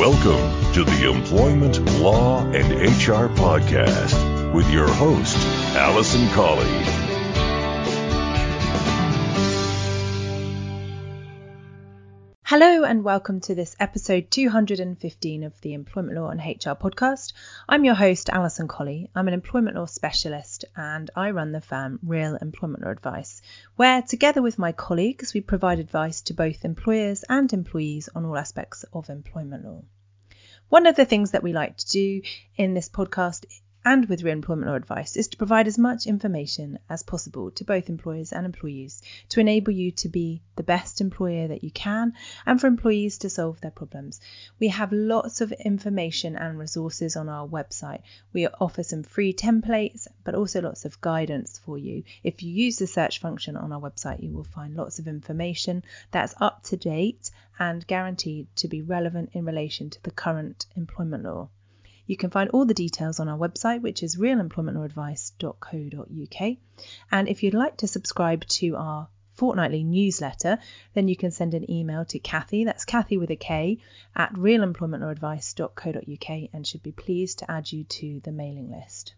Welcome to the Employment Law and HR Podcast with your host, Alison Colley. Hello and welcome to this episode 215 of the Employment Law and HR Podcast. I'm your host, Alison Colley. I'm an employment law specialist and I run the firm Real Employment Law Advice, where together with my colleagues, we provide advice to both employers and employees on all aspects of employment law. One of the things that we like to do in this podcast and with re-employment law advice is to provide as much information as possible to both employers and employees to enable you to be the best employer that you can and for employees to solve their problems. We have lots of information and resources on our website. We offer some free templates but also lots of guidance for you. If you use the search function on our website, you will find lots of information that's up to date and guaranteed to be relevant in relation to the current employment law. You can find all the details on our website, which is realemploymentlawadvice.co.uk. And if you'd like to subscribe to our fortnightly newsletter, then you can send an email to Kathy, that's Kathy with a K, at realemploymentlawadvice.co.uk, and she'd be pleased to add you to the mailing list.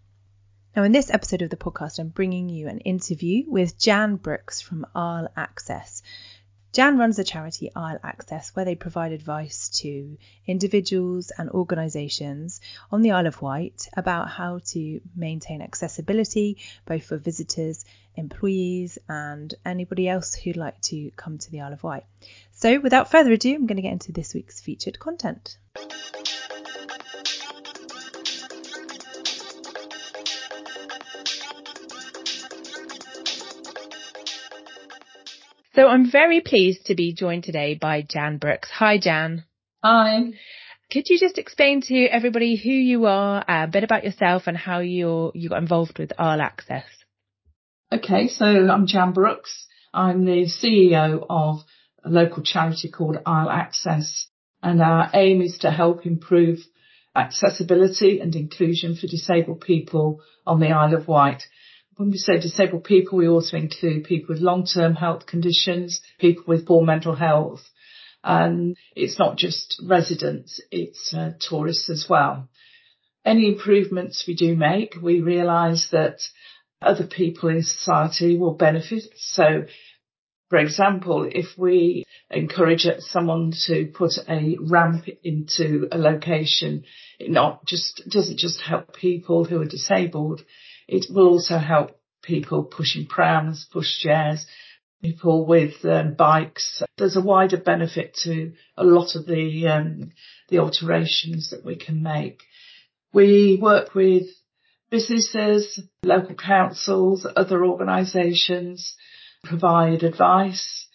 Now, in this episode of the podcast, I'm bringing you an interview with Jan Brookes from Isle Access. Jan runs the charity Isle Access, where they provide advice to individuals and organisations on the Isle of Wight about how to maintain accessibility, both for visitors, employees, and anybody else who'd like to come to the Isle of Wight. So without further ado, I'm going to get into this week's featured content. So I'm very pleased to be joined today by Jan Brookes. Hi, Jan. Hi. Could you just explain to everybody who you are, a bit about yourself and how you got involved with Isle Access? Okay, so I'm Jan Brookes. I'm the CEO of a local charity called Isle Access, and our aim is to help improve accessibility and inclusion for disabled people on the Isle of Wight. When we say disabled people, we also include people with long-term health conditions, people with poor mental health. And it's not just residents, it's tourists as well. Any improvements we do make, we realise that other people in society will benefit. So, for example, if we encourage someone to put a ramp into a location, it doesn't just help people who are disabled. It will also help people pushing prams, pushchairs, people with bikes. There's a wider benefit to a lot of the alterations that we can make. We work with businesses, local councils, other organisations, provide advice.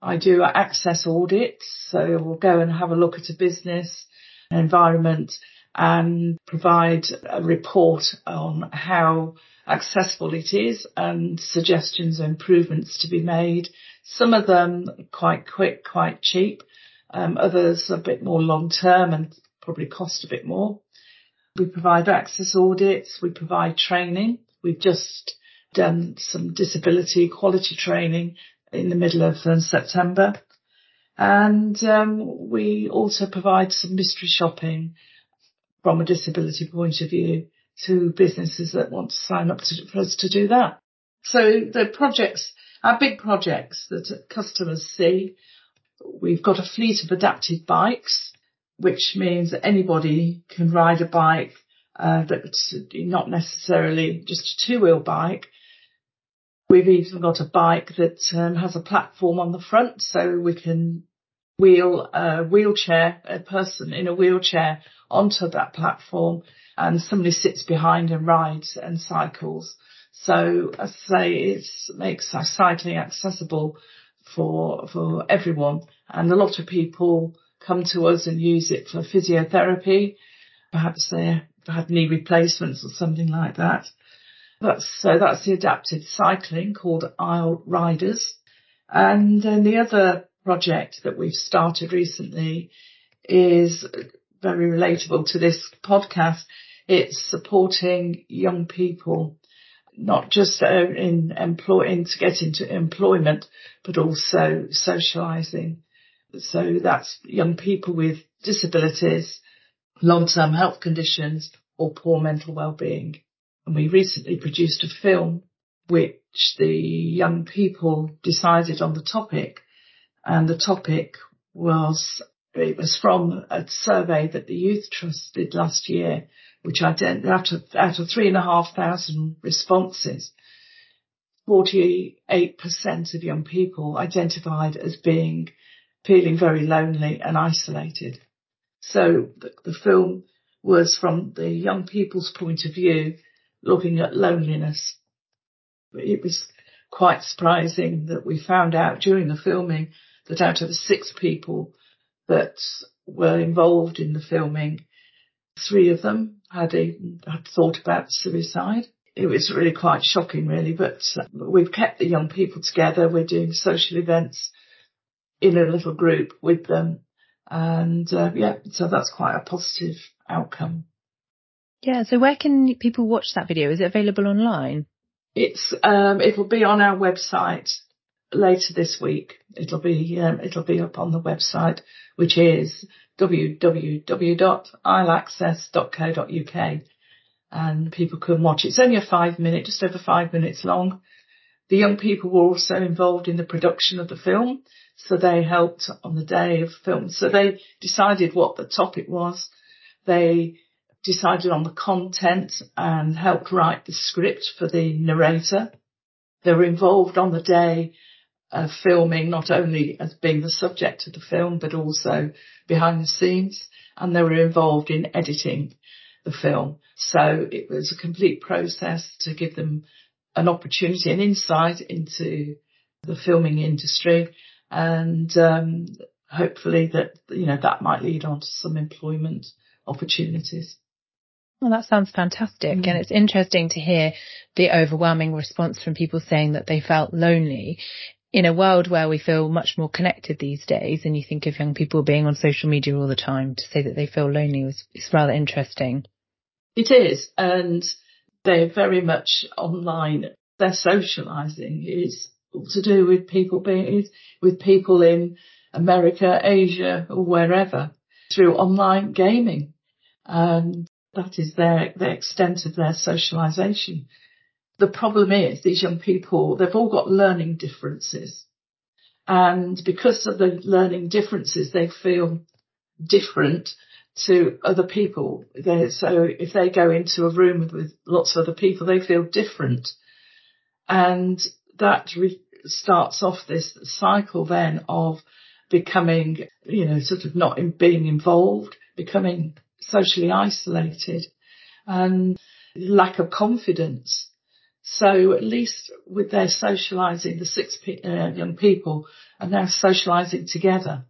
I do access audits, so we'll go and have a look at a business, an environment, and provide a report on how accessible it is and suggestions and improvements to be made. Some of them quite quick, quite cheap. Others a bit more long-term and probably cost a bit more. We provide access audits. We provide training. We've just done some disability equality training in the middle of September. And we also provide some mystery shopping from a disability point of view to businesses that want to sign up for us to do that. So the projects, our big projects that customers see, we've got a fleet of adapted bikes, which means that anybody can ride a bike that's not necessarily just a two-wheel bike. We've even got a bike that has a platform on the front, so we can wheel a person in a wheelchair onto that platform, and somebody sits behind and rides and cycles. So as I say, it makes cycling accessible for everyone, and a lot of people come to us and use it for physiotherapy. Perhaps they had knee replacements or something like that. That's the adapted cycling called Isle Riders. And then the other project that we've started recently is very relatable to this podcast. It's supporting young people, not just to get into employment, but also socialising. So that's young people with disabilities, long-term health conditions or poor mental well-being. And we recently produced a film which the young people decided on the topic. And the topic was, it was from a survey that the Youth Trust did last year, which out of 3,500 responses, 48% of young people identified as feeling very lonely and isolated. So the film was from the young people's point of view, looking at loneliness. It was quite surprising that we found out during the filming that out of the 6 people that were involved in the filming, 3 of them had thought about suicide. It was really quite shocking, really, but we've kept the young people together. We're doing social events in a little group with them. And so that's quite a positive outcome. Yeah. So where can people watch that video? Is it available online? It'll be on our website later this week. It'll be up on the website, which is www.isleaccess.co.uk, and people can watch it. It's only just over 5 minutes long. The young people were also involved in the production of the film, so they helped on the day of film. So they decided what the topic was. They decided on the content and helped write the script for the narrator. They were involved on the day of filming, not only as being the subject of the film, but also behind the scenes. And they were involved in editing the film. So it was a complete process to give them an opportunity and insight into the filming industry, and hopefully that might lead on to some employment opportunities. Well, that sounds fantastic. Mm. And it's interesting to hear the overwhelming response from people saying that they felt lonely in a world where we feel much more connected these days. And you think of young people being on social media all the time, to say that they feel lonely is rather interesting. It is. And they're very much online. Their socialising is all to do with people in America, Asia or wherever, through online gaming. And that is the extent of their socialisation. The problem is these young people, they've all got learning differences. And because of the learning differences, they feel different to other people. So if they go into a room with lots of other people, they feel different. And that starts off this cycle then of becoming, sort of not being involved, becoming socially isolated, and lack of confidence. So at least with their socialising, the 6 young people are now socialising together.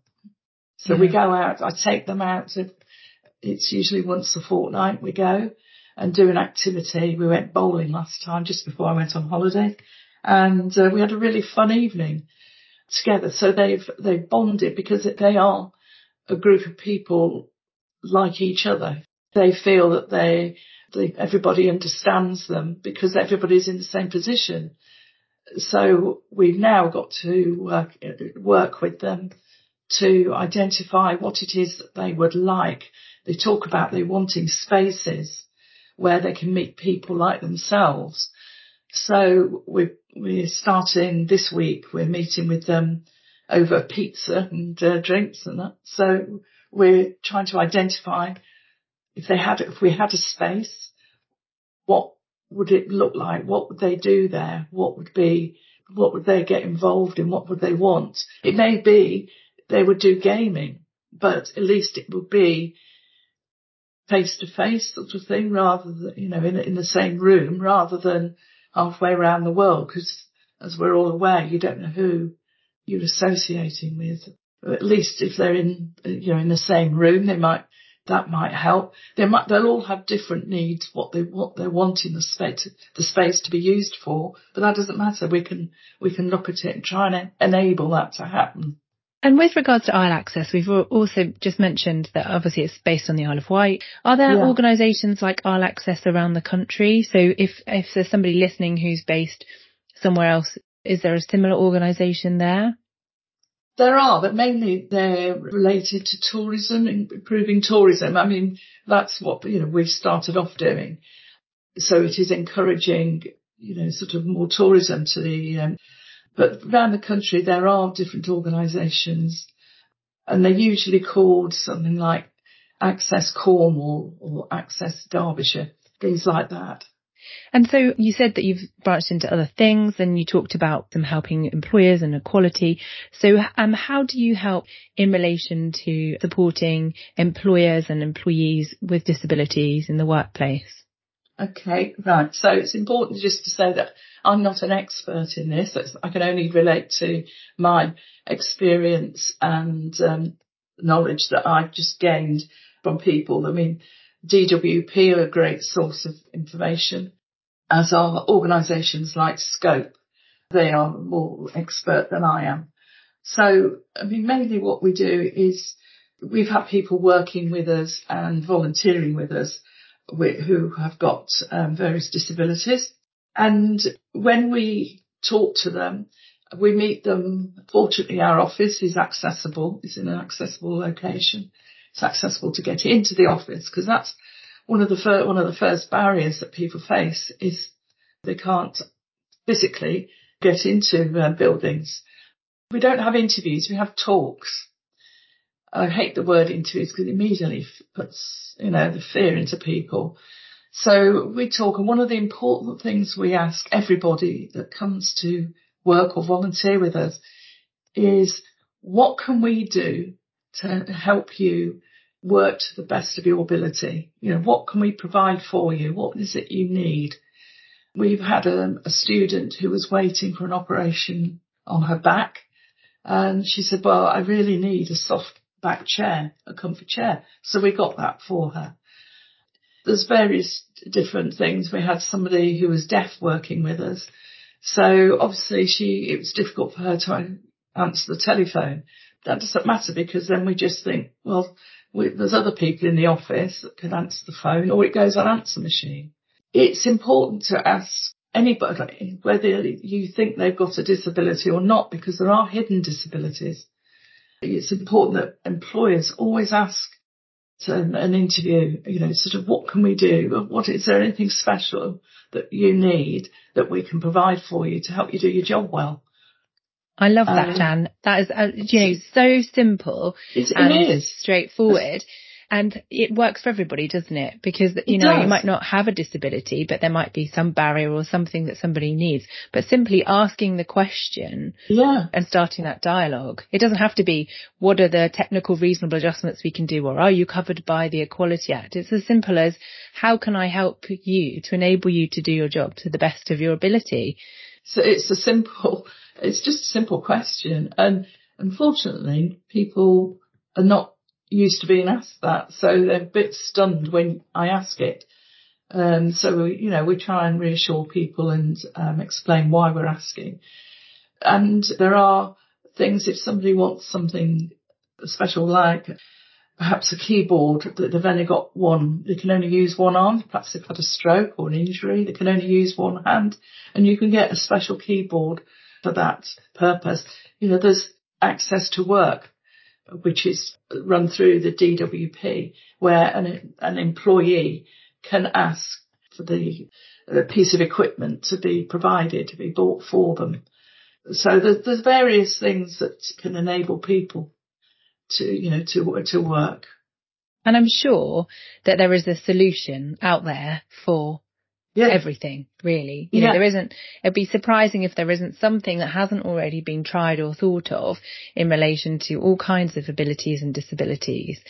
So we go out, I take them out. It's usually once a fortnight we go and do an activity. We went bowling last time just before I went on holiday, and we had a really fun evening together. So they've bonded because they are a group of people like each other. They feel that everybody understands them because everybody's in the same position. So we've now got to work with them to identify what it is that they would like. They talk about they wanting spaces where they can meet people like themselves. So we're starting this week. We're meeting with them over pizza and drinks and that. So we're trying to identify if we had a space, what would it look like? What would they do there? What would they get involved in? What would they want? It may be they would do gaming, but at least it would be face-to-face sort of thing, rather than, in the same room, rather than halfway around the world. Because as we're all aware, you don't know who you're associating with. At least if they're in the same room, that might help. They'll all have different needs, what they want in the space to be used for, but that doesn't matter. We can look at it and try and enable that to happen. And with regards to Isle Access, we've also just mentioned that obviously it's based on the Isle of Wight. Are there organisations like Isle Access around the country? So if there's somebody listening who's based somewhere else, is there a similar organisation there? There are, but mainly they're related to tourism, improving tourism. I mean, that's what, we've started off doing. So it is encouraging, sort of more tourism to the, but around the country there are different organisations, and they're usually called something like Access Cornwall or Access Derbyshire, things like that. And so you said that you've branched into other things, and you talked about them helping employers and equality. So how do you help in relation to supporting employers and employees with disabilities in the workplace? Okay, right. So it's important just to say that I'm not an expert in this. I can only relate to my experience and knowledge that I've just gained from people. I mean, DWP are a great source of information, as are organisations like Scope. They are more expert than I am. So, mainly what we do is we've had people working with us and volunteering with us who have got various disabilities. And when we talk to them, we meet them. Fortunately, our office is accessible. It's in an accessible location. It's accessible to get into the office, because that's one of the first barriers that people face, is they can't physically get into buildings. We don't have interviews. We have talks. I hate the word interviews, because it immediately puts, the fear into people. So we talk, and one of the important things we ask everybody that comes to work or volunteer with us is, what can we do to help you work to the best of your ability? What can we provide for you? What is it you need? We've had a student who was waiting for an operation on her back, and she said, well, I really need a soft back chair, a comfy chair. So we got that for her. There's various different things. We had somebody who was deaf working with us. So obviously it was difficult for her to answer the telephone. That doesn't matter, because then we just think, well, there's other people in the office that can answer the phone, or it goes on answer machine. It's important to ask anybody whether you think they've got a disability or not, because there are hidden disabilities. It's important that employers always ask an interview, what can we do? Is there anything special that you need that we can provide for you to help you do your job well? I love that, Jan. That is, so simple and straightforward. And it works for everybody, doesn't it? Because, you might not have a disability, but there might be some barrier or something that somebody needs. But simply asking the question and starting that dialogue. It doesn't have to be, what are the technical reasonable adjustments we can do? Or are you covered by the Equality Act? It's as simple as, how can I help you to enable you to do your job to the best of your ability? So it's just a simple question. And unfortunately, people are not used to being asked that, so they're a bit stunned when I ask it. So we try and reassure people and explain why we're asking. And there are things, if somebody wants something special, like perhaps a keyboard that they've only got one, they can only use one arm, perhaps they've had a stroke or an injury, they can only use one hand, and you can get a special keyboard for that purpose. There's Access to Work, which is run through the DWP, where an employee can ask for the piece of equipment to be provided, to be bought for them. So there's various things that can enable people to work. And I'm sure that there is a solution out there for everything, really. There isn't. It'd be surprising if there isn't something that hasn't already been tried or thought of in relation to all kinds of abilities and disabilities.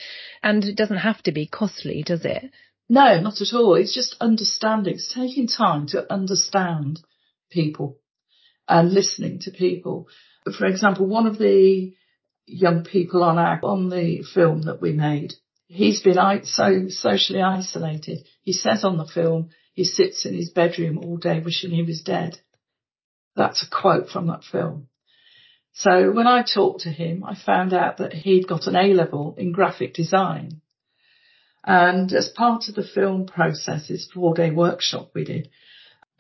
And it doesn't have to be costly, does it? No, not at all. It's just understanding. It's taking time to understand people and listening to people. For example, one of the young people on the film that we made, he's been so socially isolated. He says on the film, he sits in his bedroom all day wishing he was dead. That's a quote from that film. So when I talked to him, I found out that he'd got an A-level in graphic design. And as part of the film process, this 4-day workshop we did,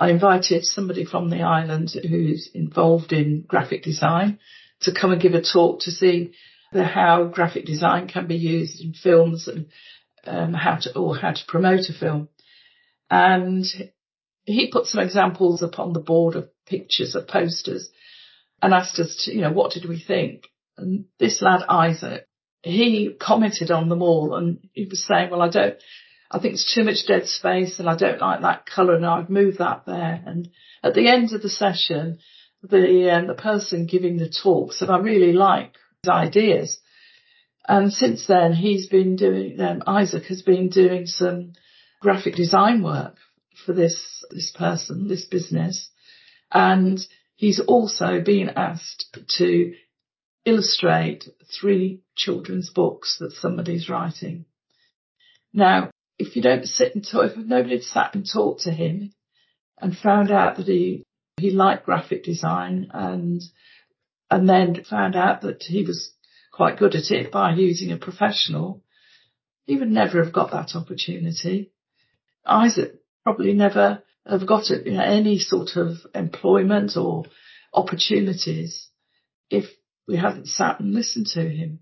I invited somebody from the island who's involved in graphic design to come and give a talk to see how graphic design can be used in films and how to promote a film. And he put some examples upon the board of pictures, of posters, and asked us to, what did we think? And this lad, Isaac, he commented on them all, and he was saying, well, I think it's too much dead space and I don't like that colour and I'd move that there. And at the end of the session, the person giving the talk said, I really like his ideas. And since then, he's been doing, Isaac has been doing some graphic design work for this person, this business. And he's also been asked to illustrate 3 children's books that somebody's writing. Now, if nobody had sat and talked to him and found out that he liked graphic design and then found out that he was quite good at it by using a professional, he would never have got that opportunity. Isaac probably never have got any sort of employment or opportunities if we hadn't sat and listened to him.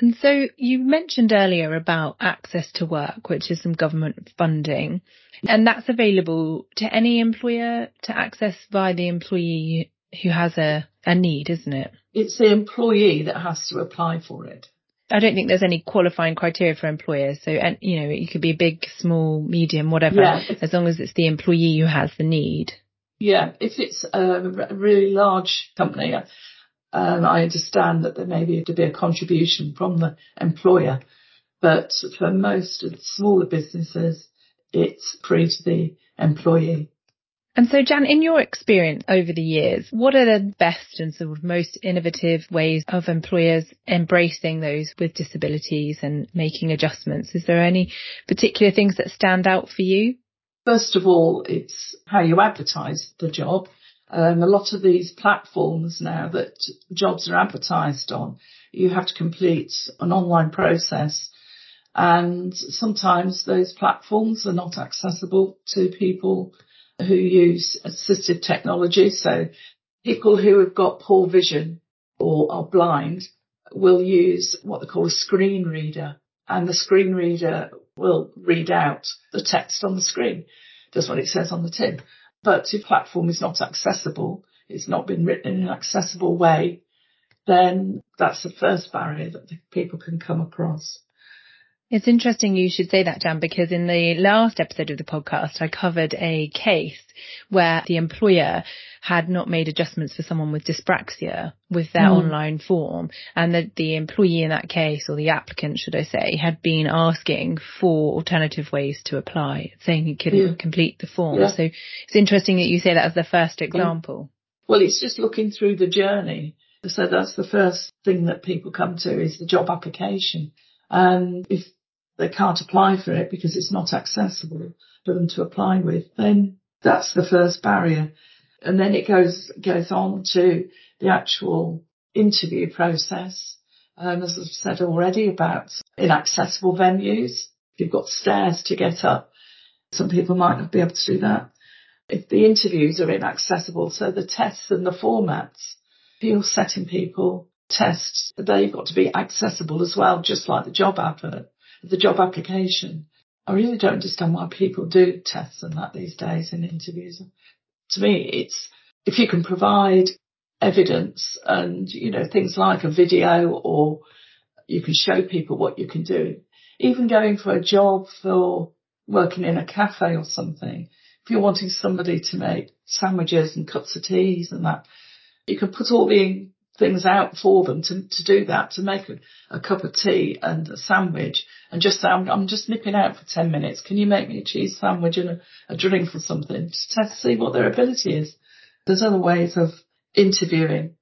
And so you mentioned earlier about Access to Work, which is some government funding, and that's available to any employer to access by the employee who has a need, isn't it? It's the employee that has to apply for it. I don't think there's any qualifying criteria for employers. So, it could be big, small, medium, whatever, as long as it's the employee who has the need. Yeah, if it's a really large company, I understand that there may be to be a contribution from the employer, but for most of the smaller businesses, it's free to the employee. And so, Jan, in your experience over the years, what are the best and sort of most innovative ways of employers embracing those with disabilities and making adjustments? Is there any particular things that stand out for you? First of all, it's how you advertise the job. A lot of these platforms now that jobs are advertised on, you have to complete an online process, and sometimes those platforms are not accessible to people who use assistive technology. So people who have got poor vision or are blind will use what they call a screen reader, and the screen reader will read out the text on the screen. That's what it says on the tin. But if the platform is not accessible, it's not been written in an accessible way, then that's the first barrier that people can come across. It's interesting you should say that, Jan, because in the last episode of the podcast, I covered a case where the employer had not made adjustments for someone with dyspraxia with their online form, and that the employee in that case, or the applicant, should I say, had been asking for alternative ways to apply, saying he couldn't complete the form. Yeah. So it's interesting that you say that as the first example. Well, it's just looking through the journey. So that's the first thing that people come to is the job application. And if they can't apply for it because it's not accessible for them to apply with, then that's the first barrier. And then it goes on to the actual interview process. As I've said already about inaccessible venues, if you've got stairs to get up, some people might not be able to do that. If the interviews are inaccessible, so the tests and the formats, if you're setting people tests, they've got to be accessible as well, just like the job advert, the job application. I really don't understand why people do tests and that these days in interviews. To me, it's if you can provide evidence and, things like a video, or you can show people what you can do. Even going for a job for working in a cafe or something, if you're wanting somebody to make sandwiches and cups of teas and that, you can put all the things out for them to do that, to make a cup of tea and a sandwich, and just say, I'm just nipping out for 10 minutes. Can you make me a cheese sandwich and a drink or something, just to see what their ability is? There's other ways of interviewing.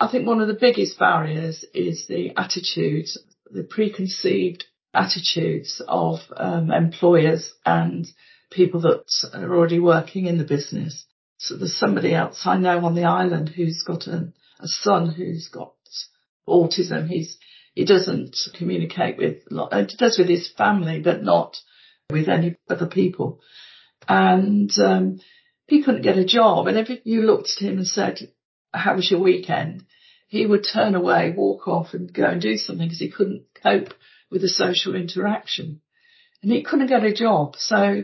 I think one of the biggest barriers is the attitudes, the preconceived attitudes of employers and people that are already working in the business. So there's somebody else I know on the island who's got a son who's got autism. He doesn't communicate he does with his family, but not with any other people. And he couldn't get a job. And if you looked at him and said, how was your weekend? he would turn away, walk off and go and do something because he couldn't cope with the social interaction. And he couldn't get a job. So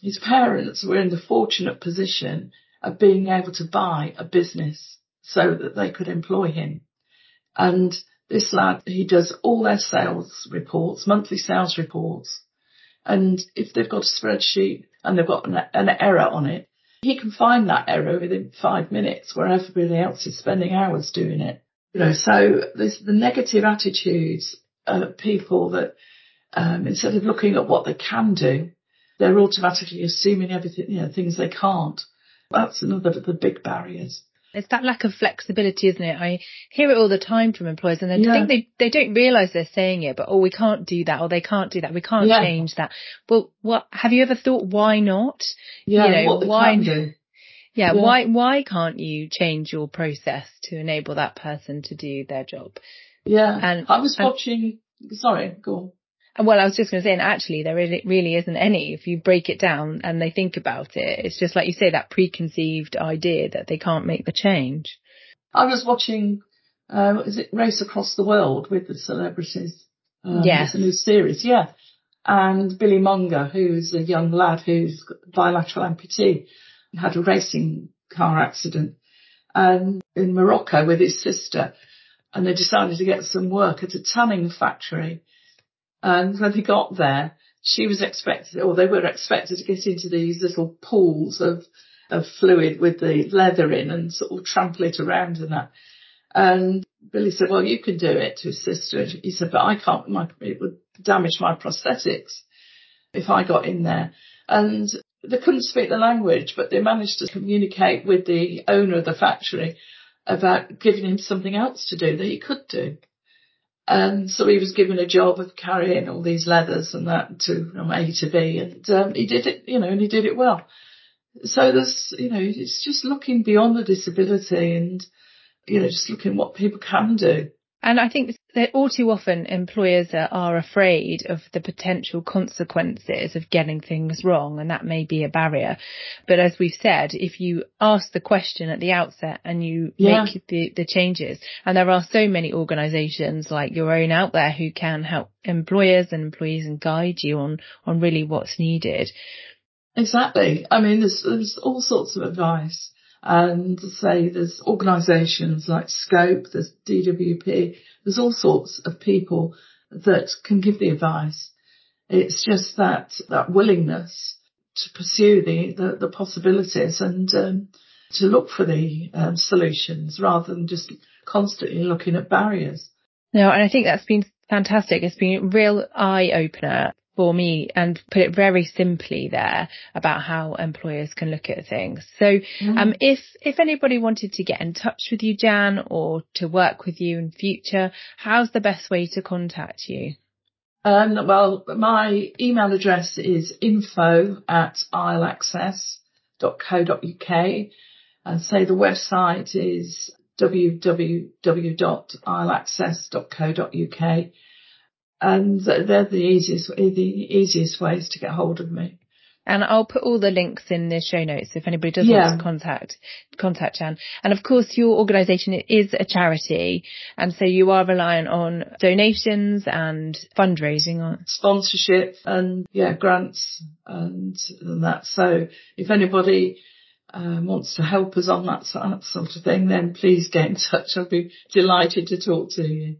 his parents were in the fortunate position of being able to buy a business so that they could employ him. And this lad, he does all their sales reports, monthly sales reports. And if they've got a spreadsheet and they've got an error on it, he can find that error within 5 minutes where everybody else is spending hours doing it. You know, so there's the negative attitudes of people that instead of looking at what they can do, they're automatically assuming everything, you know, things they can't. That's another of the big barriers. It's that lack of flexibility, isn't it? I hear it all the time from employers, and I think they don't realise they're saying it, but, oh, we can't do that, or they can't do that, we can't change that. Well, what have you ever thought, why not? Yeah, you know, what they can do. Yeah, yeah, why can't you change your process to enable that person to do their job? Yeah, and I was watching... Sorry, go on. Well, I was just going to say, and actually there really isn't any. If you break it down and they think about it, it's just like you say, that preconceived idea that they can't make the change. I was watching, is it Race Across the World with the celebrities? Yes. It's a new series, yeah. And Billy Munger, who's a young lad who's a bilateral amputee, had a racing car accident in Morocco with his sister. And they decided to get some work at a tanning factory. And when they got there, they were expected to get into these little pools of fluid with the leather in and sort of trample it around and that. And Billy said, well, you can do it, to his sister. He said, but I can't, it would damage my prosthetics if I got in there. And they couldn't speak the language, but they managed to communicate with the owner of the factory about giving him something else to do that he could do. And so he was given a job of carrying all these leathers and that from A to B. And he did it, you know, and he did it well. So there's, you know, it's just looking beyond the disability and, you know, just looking what people can do. And I think that all too often employers are afraid of the potential consequences of getting things wrong, and that may be a barrier. But as we've said, if you ask the question at the outset and you make the changes, and there are so many organisations like your own out there who can help employers and employees and guide you on really what's needed. Exactly. I mean, there's all sorts of advice. And say there's organisations like Scope, there's DWP, there's all sorts of people that can give the advice. It's just that willingness to pursue the possibilities and to look for the solutions rather than just constantly looking at barriers. No, and I think that's been fantastic. It's been a real eye-opener for me, and put it very simply there about how employers can look at things. So if anybody wanted to get in touch with you, Jan, or to work with you in future, how's the best way to contact you? Well, my email address is info@isleaccess.co.uk, and say the website is www.isleaccess.co.uk. And they're the easiest ways to get hold of me. And I'll put all the links in the show notes if anybody does want to contact Jan. And of course, your organisation is a charity, and so you are reliant on donations and fundraising, sponsorship, and grants and that. So if anybody wants to help us on that sort of thing, then please get in touch. I'll be delighted to talk to you.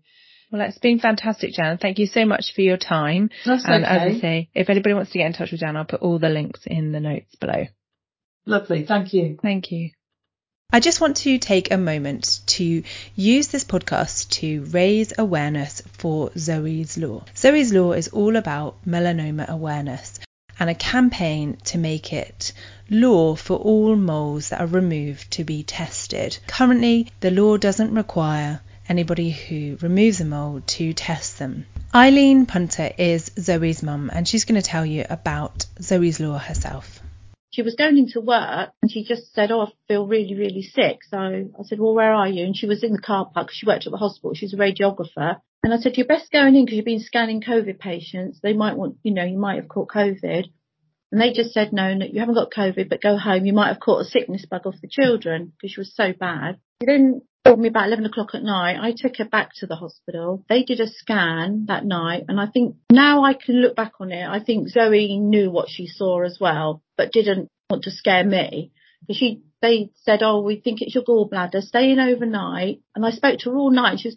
Well, that's been fantastic, Jan. Thank you so much for your time. That's okay. And as I say, if anybody wants to get in touch with Jan, I'll put all the links in the notes below. Lovely. Thank you. Thank you. I just want to take a moment to use this podcast to raise awareness for Zoe's Law. Zoe's Law is all about melanoma awareness and a campaign to make it law for all moles that are removed to be tested. Currently, the law doesn't require anybody who removes a mole to test them. Eileen Punter is Zoe's mum, and she's going to tell you about Zoe's Law herself. She was going into work and she just said, I feel really, really sick. So I said, well, where are you? And she was in the car park because she worked at the hospital. She's a radiographer. And I said, you're best going in because you've been scanning COVID patients. They might want, you know, you might have caught COVID. And they just said, no, you haven't got COVID, but go home. You might have caught a sickness bug off the children, because she was so bad. She then called me about 11 o'clock at night. I took her back to the hospital. They did a scan that night, and I think now I can look back on it, I think Zoe knew what she saw as well, but didn't want to scare me. They said, oh, we think it's your gallbladder, stay in overnight. And I spoke to her all night. She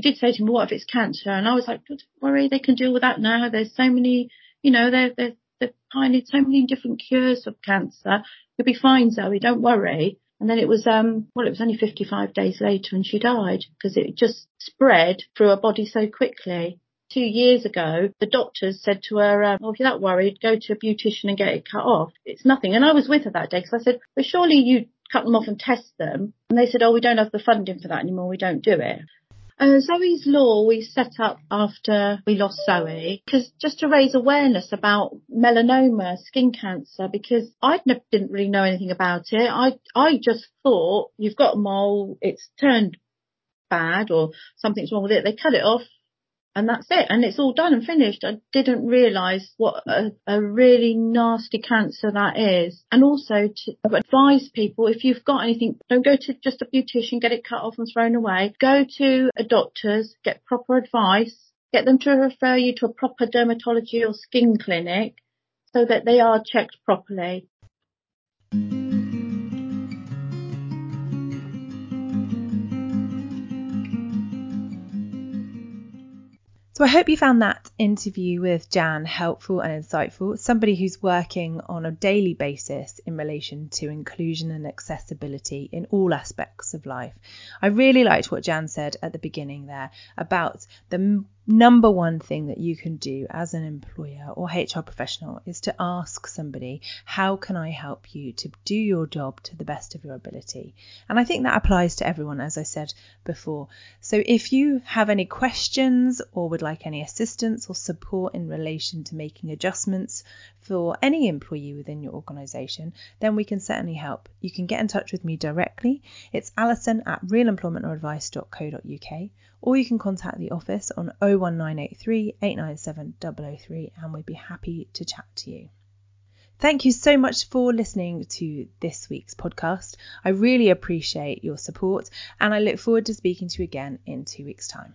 did say to me, what if it's cancer? And I was like, don't worry, they can deal with that now. There's so many, you know, they've pioneered so many different cures of cancer. You'll be fine, Zoe, don't worry. And then it was only 55 days later and she died because it just spread through her body so quickly. 2 years ago, the doctors said to her, oh, if you're that worried, go to a beautician and get it cut off. It's nothing. And I was with her that day because I said, but surely you cut them off and test them. And they said, oh, we don't have the funding for that anymore. We don't do it. Zoe's Law we set up after we lost Zoe because just to raise awareness about melanoma, skin cancer, because I didn't really know anything about it. I just thought you've got mole, it's turned bad or something's wrong with it. They cut it off. And that's it. And it's all done and finished. I didn't realise what a really nasty cancer that is. And also to advise people, if you've got anything, don't go to just a beautician, get it cut off and thrown away. Go to a doctor's, get proper advice, get them to refer you to a proper dermatology or skin clinic so that they are checked properly. So I hope you found that interview with Jan helpful and insightful, somebody who's working on a daily basis in relation to inclusion and accessibility in all aspects of life. I really liked what Jan said at the beginning there about the number one thing that you can do as an employer or HR professional is to ask somebody, how can I help you to do your job to the best of your ability? And I think that applies to everyone, as I said before. So if you have any questions or would like any assistance or support in relation to making adjustments for any employee within your organisation, then we can certainly help. You can get in touch with me directly. It's alison@realemploymentlawadvice.co.uk, or you can contact the office on 01983 897 003 and we'd be happy to chat to you. Thank you so much for listening to this week's podcast. I really appreciate your support and I look forward to speaking to you again in 2 weeks' time.